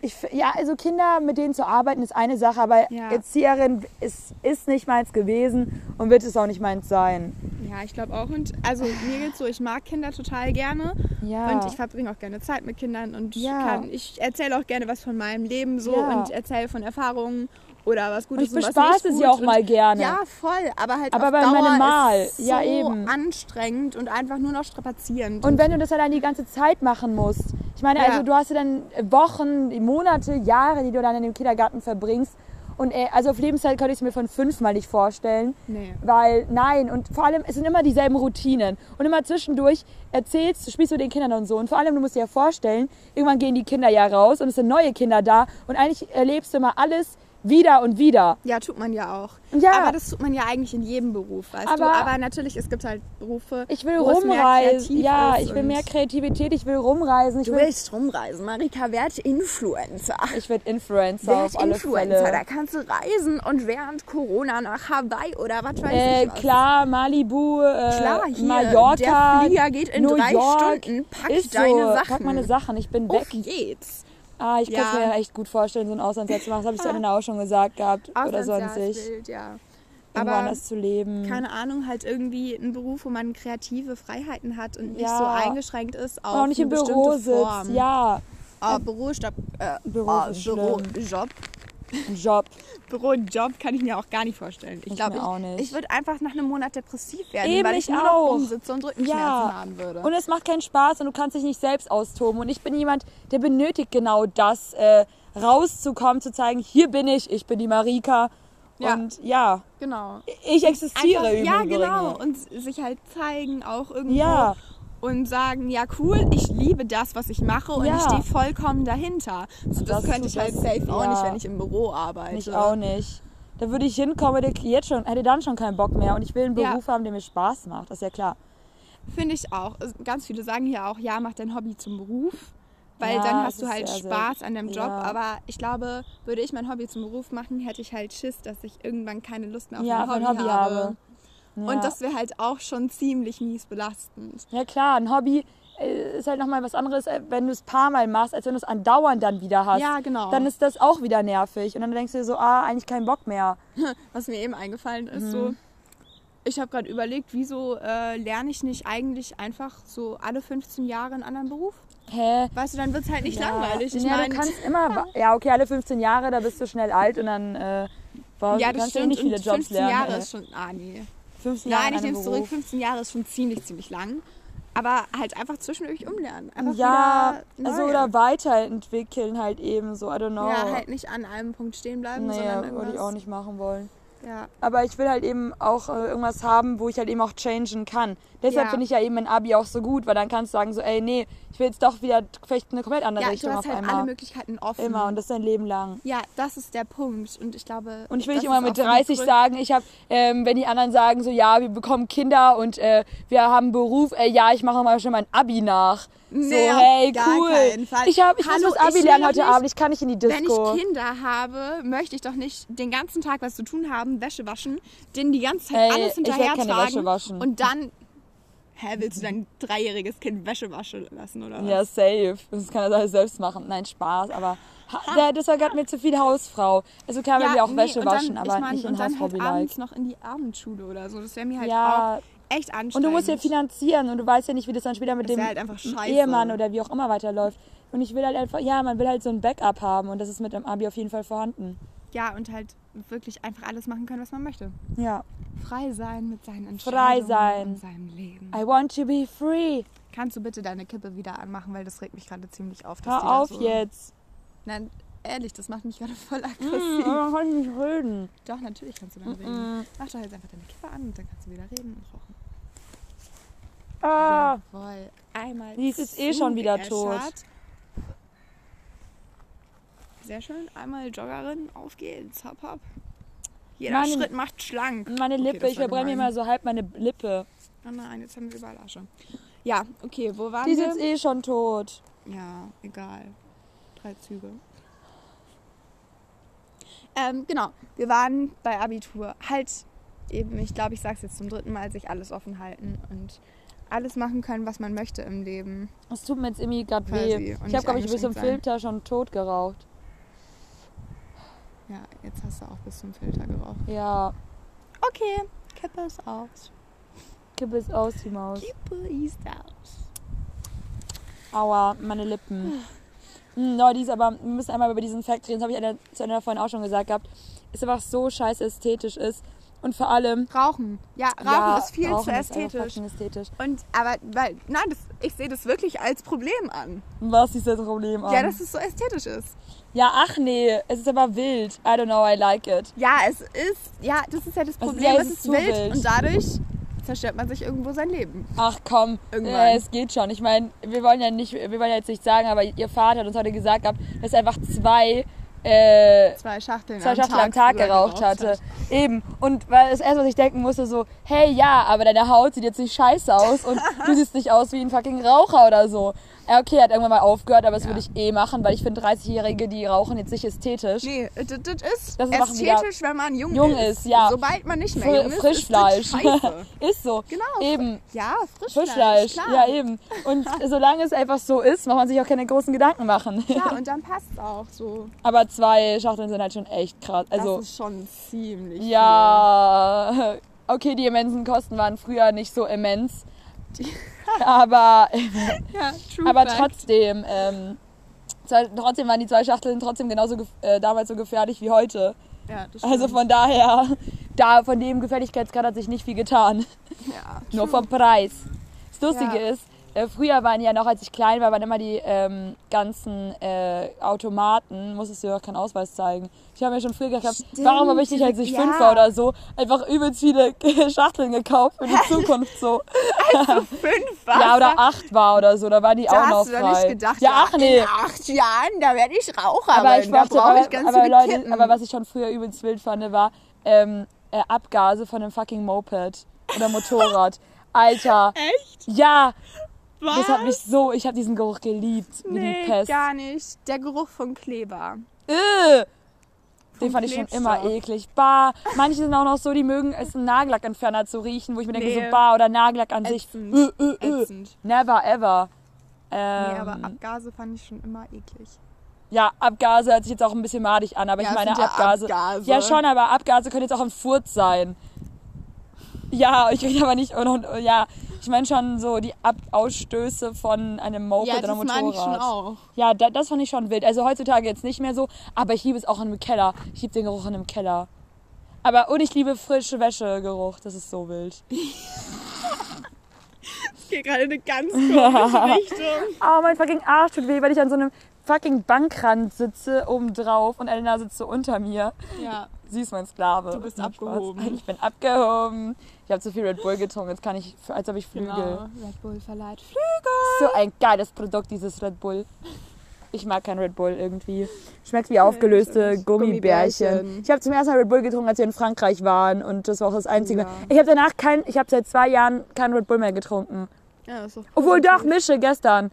Ich, ja, also Kinder, mit denen zu arbeiten, ist eine Sache, aber ja. Erzieherin ist, ist nicht meins gewesen und wird es auch nicht meins sein. Ja, ich glaube auch. Und also mir geht's so, ich mag Kinder total gerne ja. und ich verbringe auch gerne Zeit mit Kindern und ja. kann, ich erzähle auch gerne was von meinem Leben so ja. und erzähle von Erfahrungen oder was Gutes und, ich und was nicht gut. Ich bespaße sie auch und, mal gerne. Ja, voll, aber halt aber auf bei Dauer meinem Mal. ist so ja, eben. anstrengend und einfach nur noch strapazierend. Und, und wenn du das halt dann die ganze Zeit machen musst, ich meine, ja. also du hast ja dann Wochen, Monate, Jahre, die du dann in dem Kindergarten verbringst. Und also auf Lebenszeit könnte ich es mir von fünfmal nicht vorstellen. Nee. Weil, nein, und vor allem, es sind immer dieselben Routinen. Und immer zwischendurch erzählst, spielst du den Kindern und so. Und vor allem, du musst dir ja vorstellen, irgendwann gehen die Kinder ja raus und es sind neue Kinder da. Und eigentlich erlebst du immer alles wieder und wieder. Ja, tut man ja auch. Ja. Aber das tut man ja eigentlich in jedem Beruf, weißt aber du? Aber natürlich, es gibt halt Berufe, ich will wo rumreisen. Es mehr ja, ich will mehr Kreativität, ich will rumreisen. Ich du will willst rumreisen. Marika, werd Influencer. Ich werd Influencer werd auf alle Influencer, Fälle. Da kannst du reisen und während Corona nach Hawaii oder was weiß äh, ich was. Klar, Malibu, äh, klar, hier, Mallorca, der Flieger geht in New drei York. Stunden. Pack Ist deine so. Sachen. Pack meine Sachen, ich bin weg. Auf geht's. Ah, ich ja. kann es mir echt gut vorstellen, so ein Auslandsjahr zu machen. Das habe ich zu Ende auch schon gesagt gehabt. Oder sonst nicht. Ja. Aber anders zu leben. Keine Ahnung, halt irgendwie ein Beruf, wo man kreative Freiheiten hat und ja. nicht so eingeschränkt ist auf auch nicht eine im bestimmte Büro sitzt. Form. Ja. Oh, Bürostopp, äh, Büro, Büro, Job. Job. Büro und Job kann ich mir auch gar nicht vorstellen. Ich glaube, ich, ich würde einfach nach einem Monat depressiv werden, Eben weil ich nur noch rumsitze und Rückenschmerzen ja. haben würde. Und es macht keinen Spaß und du kannst dich nicht selbst austoben. Und ich bin jemand, der benötigt genau das, äh, rauszukommen, zu zeigen, hier bin ich, ich bin die Marika. Ja. Und ja, genau. ich existiere übrigens. Ja, genau. Und sich halt zeigen auch irgendwo. Ja. Und sagen, ja cool, ich liebe das, was ich mache und ja. ich stehe vollkommen dahinter. So, das, das könnte ich halt safe ja. auch nicht, wenn ich im Büro arbeite. Ich auch nicht. Da würde ich hinkommen, hätte jetzt schon, hätte dann schon keinen Bock mehr. Und ich will einen Beruf ja. haben, der mir Spaß macht, das ist ja klar. Finde ich auch. Ganz viele sagen hier auch, ja, mach dein Hobby zum Beruf. Weil ja, dann hast du halt Spaß an deinem Job. Ja. Aber ich glaube, würde ich mein Hobby zum Beruf machen, hätte ich halt Schiss, dass ich irgendwann keine Lust mehr auf ja, mein Hobby, Hobby habe. habe. Ja. Und das wäre halt auch schon ziemlich mies belastend. Ja klar, ein Hobby ist halt nochmal was anderes, wenn du es ein paar Mal machst, als wenn du es andauernd dann wieder hast. Ja, genau. Dann ist das auch wieder nervig. Und dann denkst du dir so, ah, eigentlich keinen Bock mehr. Was mir eben eingefallen ist, mhm. so, ich habe gerade überlegt, wieso äh, lerne ich nicht eigentlich einfach so alle fünfzehn Jahre einen anderen Beruf? Hä? Weißt du, dann wird es halt nicht ja. langweilig. Ich ja, mein, du kannst immer, ja okay, alle fünfzehn Jahre, da bist du schnell alt und dann äh, wow, ja, du kannst ja nicht viele Jobs fünfzehn lernen. fünfzehn Jahre ist schon, ah nee. Nein, ich nehme es zurück. fünfzehn Jahre ist schon ziemlich, ziemlich lang. Aber halt einfach zwischendurch umlernen. Einfach ja, also oder weiterentwickeln halt eben so, I don't know. Ja, halt nicht an einem Punkt stehen bleiben, naja, sondern irgendwas. Würde ich auch nicht machen wollen. Ja, aber ich will halt eben auch äh, irgendwas haben, wo ich halt eben auch changen kann. Deshalb ja. finde ich ja eben mein Abi auch so gut, weil dann kannst du sagen so, ey, nee, ich will jetzt doch wieder vielleicht eine komplett andere ja, Richtung auf einmal. Ja, du hast halt alle Möglichkeiten offen. Immer, und das dein Leben lang. Ja, das ist der Punkt, und ich glaube... Und ich will nicht immer mit dreißig sagen, ich habe, ähm, wenn die anderen sagen so, ja, wir bekommen Kinder und äh, wir haben einen Beruf, ey, ja, ich mache mal schon mein Abi nach. Nee, so, hey, cool. Ich, hab, ich Hallo, muss das Abi lernen heute nicht, Abend, ich kann nicht in die Disco. Wenn ich Kinder habe, möchte ich doch nicht den ganzen Tag was zu tun haben, Wäsche waschen, denen die ganze Zeit hey, alles hinterhertragen und dann, hä, willst du dein dreijähriges Kind Wäsche waschen lassen oder was? Ja, safe. Das kann er selbst machen. Nein, Spaß, aber ha, das war gerade mir zu viel Hausfrau. Also klar, ja, wir auch nee, Wäsche dann, waschen, aber ich mein, nicht in Hausfrau vielleicht. Und dann halt abends noch in die Abendschule oder so, das wäre mir halt ja. auch... echt anstrengend. Und du musst ja finanzieren und du weißt ja nicht, wie das dann später mit das dem halt Ehemann oder wie auch immer weiterläuft. Und ich will halt einfach, ja, man will halt so ein Backup haben, und das ist mit dem Abi auf jeden Fall vorhanden. Ja, und halt wirklich einfach alles machen können, was man möchte. Ja. Frei sein mit seinen Entscheidungen. Frei sein. In seinem Leben. I want to be free. Kannst du bitte deine Kippe wieder anmachen, weil das regt mich gerade ziemlich auf. Hör auf so jetzt. Nein, ehrlich, das macht mich gerade voll aggressiv. Mm, aber man kann nicht reden. Doch, natürlich kannst du dann mm-mm. reden. Mach doch jetzt einfach deine Kippe an und dann kannst du wieder reden und rauchen. Ah, jawohl. Einmal die ist eh schon wieder tot. Sehr schön. Einmal Joggerin. Auf geht's. Hopp, hopp. Jeder meine, Schritt macht schlank. Meine Lippe. Okay, ich verbrenne mir immer so halb meine Lippe. Oh nein, jetzt haben wir überall Asche. Ja, okay. Wo waren die wir? Die ist eh schon tot. Ja, egal. Drei Züge. Ähm, genau. Wir waren bei Abitur. Halt... Eben, ich glaube, ich sage es jetzt zum dritten Mal, sich alles offen halten und alles machen können, was man möchte im Leben. Es tut mir jetzt irgendwie gerade weh. Ich habe, glaube ich, bis zum Filter schon tot geraucht. Ja, jetzt hast du auch bis zum Filter geraucht. Ja. Okay, Kippe ist aus. Kippe ist aus, die Maus. Kippe ist aus. Aua, meine Lippen. No, die ist aber, wir müssen einmal über diesen Fact reden, das habe ich einer, zu einer vorhin auch schon gesagt gehabt. Ist einfach so scheiße ästhetisch ist. Und vor allem... Rauchen. Ja, Rauchen ja, ist viel Rauchen zu ästhetisch. Ist ästhetisch. Und, aber, weil, nein, das, ich sehe das wirklich als Problem an. Was ist das Problem an? Ja, dass es so ästhetisch ist. Ja, ach nee, es ist aber wild. I don't know, I like it. Ja, es ist, ja, das ist ja das Problem, also, ja, es, es ist, ist wild, wild und dadurch zerstört man sich irgendwo sein Leben. Ach komm, äh, es geht schon. Ich meine, wir wollen ja nicht, wir wollen ja jetzt nicht sagen, aber ihr Vater hat uns heute gesagt gehabt, dass einfach zwei... Äh, zwei Schachteln, zwei Schachteln am Tag, am Tag geraucht hatte. Hat. Eben. Und weil das erste, was ich denken musste, so, hey, ja, aber deine Haut sieht jetzt nicht scheiße aus und du siehst nicht aus wie ein fucking Raucher oder so. Ja, okay, hat irgendwann mal aufgehört, aber das ja. würde ich eh machen, weil ich finde dreißigjährige, die rauchen, jetzt nicht ästhetisch. Nee, das ist das ästhetisch, wenn man jung, jung ist. ist ja. Sobald man nicht mehr jung ist, Frischfleisch. Ist so. Genau. Eben. Ja, Frischfleisch. Frischfleisch. Ja, eben. Und solange es einfach so ist, muss man sich auch keine großen Gedanken machen. Ja, und dann passt es auch so. Aber zwei Schachteln sind halt schon echt krass. Also, das ist schon ziemlich ja. viel. Ja. Okay, die immensen Kosten waren früher nicht so immens. Die aber ja, true aber fact. trotzdem ähm, trotzdem waren die zwei Schachteln trotzdem genauso gef- äh, damals so gefährlich wie heute. Ja, das also von daher, da von dem Gefährlichkeitsgrad hat sich nicht viel getan. Ja, nur vom Preis. Das Lustige ja. ist, äh, früher waren ja noch, als ich klein war, waren immer die ähm, ganzen äh, Automaten, musstest du ja auch keinen Ausweis zeigen. Ich habe mir schon früher gedacht, Stimmt. warum habe ich nicht, als ich ja. fünf war oder so, einfach übelst viele Schachteln gekauft für die Zukunft so. Als du fünf warst? Ja, oder acht war oder so, da waren die da auch noch frei. Da hast du doch nicht gedacht, ja, ach, nee. in acht Jahren, da werde ich Raucherin, aber ich da brauche ich ganz viele Leute, Kippen. Aber was ich schon früher übelst wild fand, war ähm, äh, Abgase von einem fucking Moped oder Motorrad. Alter. Echt? Ja. Was? Das hat mich so, ich habe diesen Geruch geliebt, wie nee, die Pest. Gar nicht. Der Geruch von Kleber. Äh. Den fand ich schon immer eklig. Bah, manche sind auch noch so, die mögen es, einen Nagellackentferner zu riechen, wo ich mir denke, nee. so bah, oder Nagellack an sich. Ätzend. Äh, äh, äh. Never ever. Ähm, nee, aber Abgase fand ich schon immer eklig. Ja, Abgase hört sich jetzt auch ein bisschen madig an, aber ja, ich meine Abgase. Ja, Abgase. Ja schon, aber Abgase können jetzt auch ein Furz sein. Ja, ich rede aber nicht, und, und, ja, ich meine schon so die Ab- Ausstöße von einem Moped ja, oder einem Motorrad. Ja, das meine ich schon auch. Ja, da, das fand ich schon wild. Also heutzutage jetzt nicht mehr so, aber ich liebe es auch in einem Keller. Ich liebe den Geruch in einem Keller. Aber, und ich liebe frische Wäschegeruch, das ist so wild. Ich gehe gerade in eine ganz komische Richtung. Oh, mein fucking Arsch tut weh, weil ich an so einem fucking Bankrand sitze oben drauf und Elena sitzt so unter mir. Ja. Sie ist mein Sklave. Du bist abgehoben. Spaß. Ich bin abgehoben. Ich habe zu viel Red Bull getrunken. Jetzt kann ich, als ob ich Flügel. Genau. Red Bull verleiht Flügel. So ein geiles Produkt, dieses Red Bull. Ich mag kein Red Bull irgendwie. Schmeckt wie aufgelöste Gummibärchen. Gummibärchen. Ich habe zum ersten Mal Red Bull getrunken, als wir in Frankreich waren. Und das war auch das einzige ja. Mal. Ich habe danach kein, ich habe seit zwei Jahren kein Red Bull mehr getrunken. Ja, das ist doch cool. Obwohl doch, Mische gestern.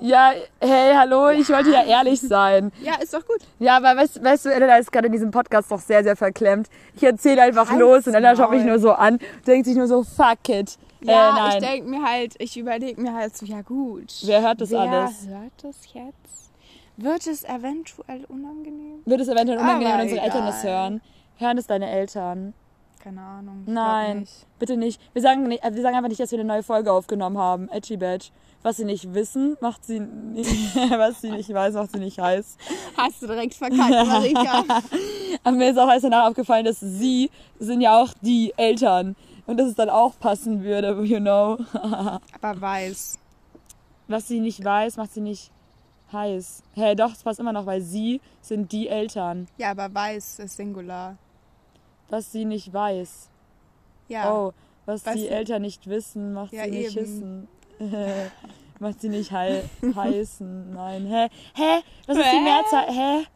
Ja, hey, hallo, ich wollte ja ehrlich sein. Ja, ist doch gut. Ja, aber weißt, weißt du, Elena ist gerade in diesem Podcast doch sehr, sehr verklemmt. Ich erzähle einfach Halt's los und Elena schaut mich nur so an und denkt sich nur so, fuck it. Ja, äh, ich denke mir halt, ich überlege mir halt so, ja gut. Wer hört das Wer alles? Wer hört das jetzt? Wird es eventuell unangenehm? Wird es eventuell unangenehm, wenn unsere Eltern das hören? Hören es deine Eltern? Keine Ahnung. Nein, nicht. Bitte nicht. Wir sagen, nicht, wir sagen einfach nicht, dass wir eine neue Folge aufgenommen haben. Edgy Badge. Was sie nicht wissen, macht sie nicht. Was sie nicht weiß, macht sie nicht heiß. Hast du direkt verkackt, Marika. Aber mir ist auch erst danach aufgefallen, dass sie sind ja auch die Eltern. Und dass es dann auch passen würde, you know. Aber weiß. Was sie nicht weiß, macht sie nicht heiß. Hä, hey, doch, es passt immer noch, weil sie sind die Eltern. Ja, aber weiß ist Singular. Was sie nicht weiß. Ja. Oh, was, was die Eltern nicht wissen, macht ja, sie nicht eben. Hissen. Macht sie nicht hei- heißen. Nein. Hä? Hä? Was ist die Mehrzahl? Hä?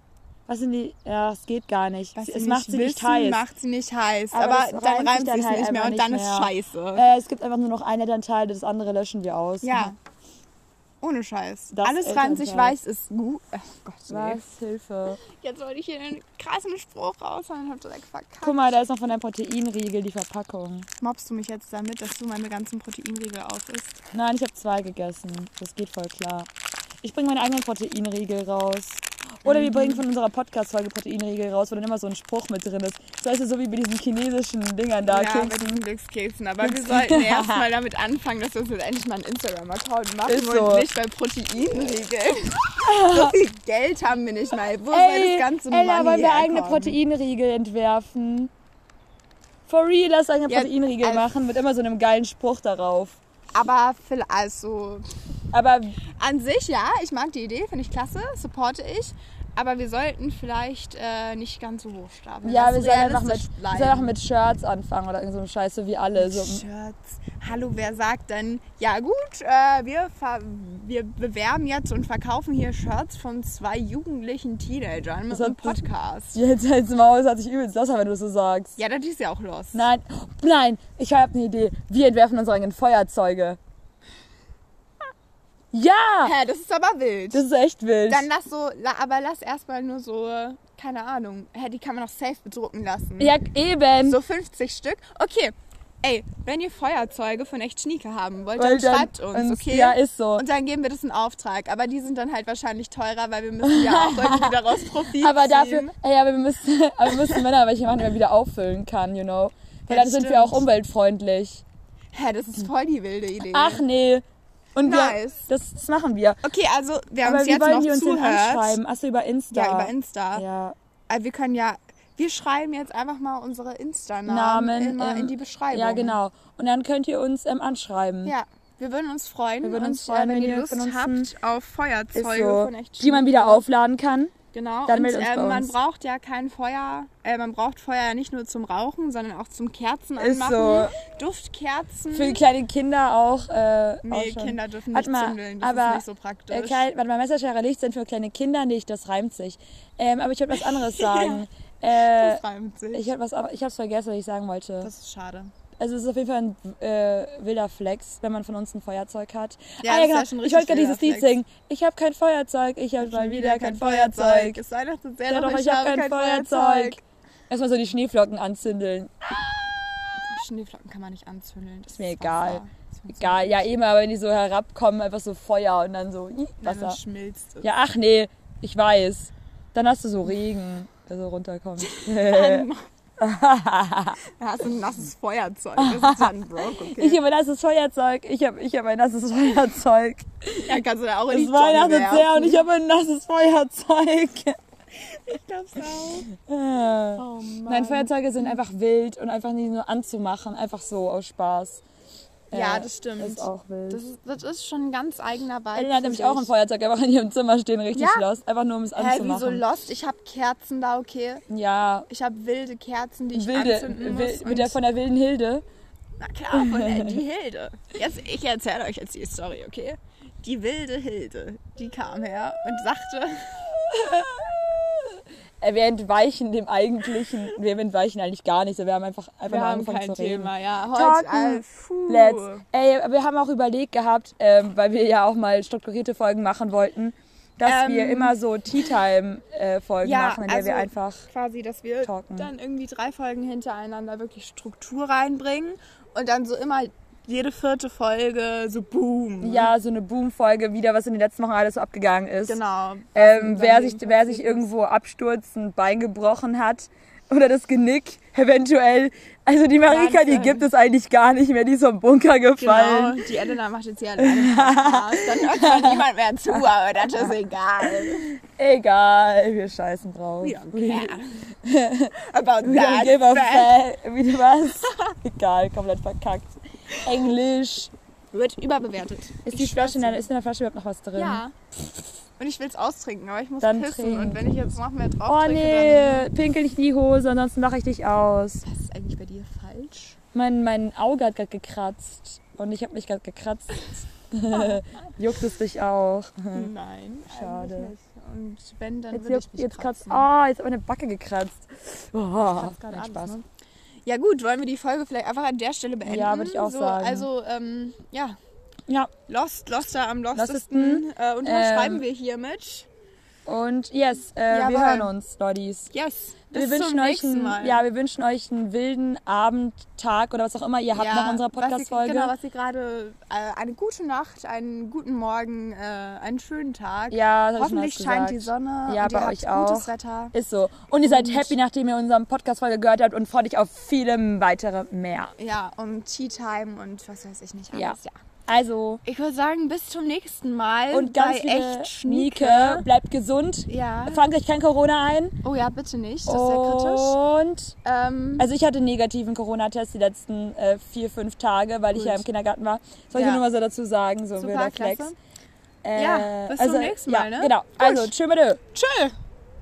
Was sind die? Ja, es geht gar nicht. Was es sie macht, nicht sie wissen, nicht heiß. macht sie nicht heiß. Aber, aber dann reimt sie es halt nicht mehr und nicht dann mehr. Ist scheiße. Äh, es gibt einfach nur noch einen Elternteil, das andere löschen wir aus. Ja. Ohne Scheiß. Das Alles reimt sich weiß ist gut. Ach Gott, was? Nee. Hilfe. Jetzt wollte ich hier einen krassen Spruch raushauen und hab direkt verkackt. Guck mal, da ist noch von deinem Proteinriegel die Verpackung. Mobst du mich jetzt damit, dass du meine ganzen Proteinriegel aufisst? Nein, ich habe zwei gegessen. Das geht voll klar. Ich bringe meine eigenen Proteinriegel raus. Oder wir bringen von unserer Podcast-Folge Proteinriegel raus, wo dann immer so ein Spruch mit drin ist. Das heißt ja so wie bei diesen chinesischen Dingern da. Ja, Keksen. Mit den Glückskeksen. Aber wir sollten erstmal damit anfangen, dass wir uns endlich mal einen Instagram-Account machen ist wollen. So. Nicht bei Proteinriegel. So viel Geld haben wir nicht mal. Wo ey, soll das ganze Money herkommen? Ey, wollen wir eigene Proteinriegel entwerfen. For real, lass eigene ja, Proteinriegel also machen mit immer so einem geilen Spruch darauf. Aber vielleicht also... Aber an sich, ja, ich mag die Idee, finde ich klasse, supporte ich. Aber wir sollten vielleicht äh, nicht ganz so hoch starten. Ja, wir sollen einfach mit, soll mit Shirts anfangen oder irgendeinem so Scheiß, so wie alle. So. Shirts. Hallo, wer sagt denn, ja gut, äh, wir, ver- wir bewerben jetzt und verkaufen hier Shirts von zwei jugendlichen Teenagern mit einem Podcast. Jetzt halt's Maul, das hat sich übelst los, wenn du so sagst. Ja, das ist ja auch los. Nein, nein, ich habe eine Idee. Wir entwerfen unsere eigenen Feuerzeuge. Ja! Hä, das ist aber wild. Das ist echt wild. Dann lass so, aber lass erstmal nur so, keine Ahnung, hä, die kann man noch safe bedrucken lassen. Ja, eben. So fünfzig Stück. Okay, ey, wenn ihr Feuerzeuge von echt Schnieke haben wollt, dann, dann schreibt uns, uns, okay? Ja, ist so. Und dann geben wir das in Auftrag. Aber die sind dann halt wahrscheinlich teurer, weil wir müssen ja auch irgendwie daraus Profit aber ziehen. Dafür, ey, aber wir müssen, aber wir müssen Männer, welche man wieder auffüllen kann, you know. Weil ja, dann stimmt. Sind wir auch umweltfreundlich. Hä, das ist voll die wilde Idee. Ach nee. Und nice. Wir, das, das machen wir. Okay, also wir haben uns jetzt noch uns zuhört. Achso, über Insta. Ja, über Insta. Ja. Also wir können ja, wir schreiben jetzt einfach mal unsere Insta-Namen immer ähm, in die Beschreibung. Ja, genau. Und dann könnt ihr uns ähm, anschreiben. Ja, wir würden uns freuen, wir würden uns freuen wenn, wenn ihr Lust habt auf Feuerzeuge. So, von echt die man wieder aufladen kann. Genau, dann und äh, man braucht ja kein Feuer, äh, man braucht Feuer ja nicht nur zum Rauchen, sondern auch zum Kerzen anmachen, so. Duftkerzen. Für kleine Kinder auch. Äh, nee, auch Kinder dürfen nicht mal, zündeln, das aber, ist nicht so praktisch. Äh, klein, warte mal, Messerschere Licht sind für kleine Kinder nicht, das reimt sich. Ähm, aber ich wollte was anderes sagen. Ja, äh, das reimt sich. Ich, was, ich hab's vergessen, was ich sagen wollte. Das ist schade. Also es ist auf jeden Fall ein äh, wilder Flex, wenn man von uns ein Feuerzeug hat. Ja, ah, ja, genau. Das ist ja schon richtig. Ich wollte gerade dieses Lied singen. Ich habe kein Feuerzeug, ich habe mal wieder kein Feuerzeug. Es sei doch so sehr, doch, ich habe kein Feuerzeug. Erstmal so die Schneeflocken anzündeln. Die Schneeflocken kann man nicht anzündeln. Das ist mir egal. Egal, ja eben, aber wenn die so herabkommen, einfach so Feuer und dann so Wasser. Nein, dann schmilzt es. Ja, ach nee, ich weiß. Dann hast du so Regen, der so runterkommt. Da hast du ein nasses Feuerzeug. Das ist dann broke, okay? Ich habe ein nasses Feuerzeug. Ich habe ich hab ein nasses Feuerzeug. Ja, kannst du da auch in die Tonne werfen. Es war sehr und ich habe ein nasses Feuerzeug. Ich glaub's auch. Äh. Oh Mann. Nein, Feuerzeuge sind einfach wild und einfach nicht nur anzumachen. Einfach so aus Spaß. Ja, das stimmt. Das ist auch wild. Das ist, das ist schon ein ganz eigener Wald. Elena hat nämlich auch ein Feuerzeug einfach in ihrem Zimmer stehen, richtig ja. lost. Einfach nur, um es anzumachen. Hä, wie so lost? Ich habe Kerzen da, okay? Ja. Ich habe wilde Kerzen, die ich wilde, anzünden muss. Mit der von der wilden Hilde? Na klar, von der die Hilde. Jetzt, ich erzähle euch jetzt die Story, okay? Die wilde Hilde, die kam her und sagte... Wir entweichen dem eigentlichen, wir entweichen eigentlich gar nichts. Wir haben einfach, einfach mal angefangen zu reden. Wir haben kein Thema, ja. Heute, ey, wir haben auch überlegt gehabt, ähm, weil wir ja auch mal strukturierte Folgen machen wollten, dass ähm, wir immer so Tea-Time-Folgen äh, ja, machen, in der also wir einfach quasi, dass wir talken. Dann irgendwie drei Folgen hintereinander wirklich Struktur reinbringen und dann so immer jede vierte Folge so Boom. Ja, so eine Boom-Folge, wieder was in den letzten Wochen alles so abgegangen ist. Genau. Ähm, wer sich, wer sich irgendwo abstürzt, ein Bein gebrochen hat oder das Genick eventuell. Also die Marika, die gibt es eigentlich gar nicht mehr, die ist vom Bunker gefallen. Genau, die Elena macht jetzt hier alleine. Dann hört zwar niemand mehr zu, aber das ist egal. Egal, wir scheißen drauf. We don't care. About we that don't give a fuck. Wieder was? Egal, komplett verkackt. Englisch wird überbewertet. Ist die Flasche in der, ist in der Flasche überhaupt noch was drin? Ja. Und ich will es austrinken, aber ich muss dann pissen. Trinken. Und wenn ich jetzt noch mehr drauf trinke, oh nee, pinkel nicht in die Hose, ansonsten mache ich dich aus. Was ist eigentlich bei dir falsch? Mein, mein Auge hat gerade gekratzt. Und ich habe mich gerade gekratzt. Juckt es dich auch? Nein. Schade. Und wenn, dann würde ich mich jetzt kratzen. Ah, oh, jetzt hat meine Backe gekratzt. Oh, ich gerade Spaß. Ne? Ja gut, wollen wir die Folge vielleicht einfach an der Stelle beenden? Ja, würde ich auch so, sagen. Also, ähm, ja. Ja. Lost, Loster am Lostesten. Lostesten. Äh, unterschreiben ähm, wir hiermit. Und yes, äh, ja, wir hören uns, Loddies. Yes, bis wir zum nächsten ein, Mal. Ja, wir wünschen euch einen wilden Abend, Tag oder was auch immer ihr habt ja, nach unserer Podcast-Folge. Genau, was ihr gerade, äh, eine gute Nacht, einen guten Morgen, äh, einen schönen Tag. Ja, das hoffentlich ich scheint die Sonne ja, und bei ihr euch habt auch. Gutes Wetter. Ist so. Und ihr seid und happy, nachdem ihr unsere Podcast-Folge gehört habt und freut euch auf viele weitere mehr. Ja, um Tea Time und was weiß ich nicht alles. Ja. ja. Also, ich würde sagen, bis zum nächsten Mal. Und ganz bei echt Schnieke. Bleibt gesund. Ja. Fangt euch kein Corona ein. Oh ja, bitte nicht. Das ist sehr kritisch. Und ähm, also ich hatte einen negativen Corona-Test die letzten äh, vier, fünf Tage, weil gut. ich ja im Kindergarten war. Soll ich ja. nur mal so dazu sagen, so ein wilder Flex. Äh, ja, bis also, zum nächsten Mal, ja, ne? Genau. Gut. Also, tschö mit Ö. Tschö.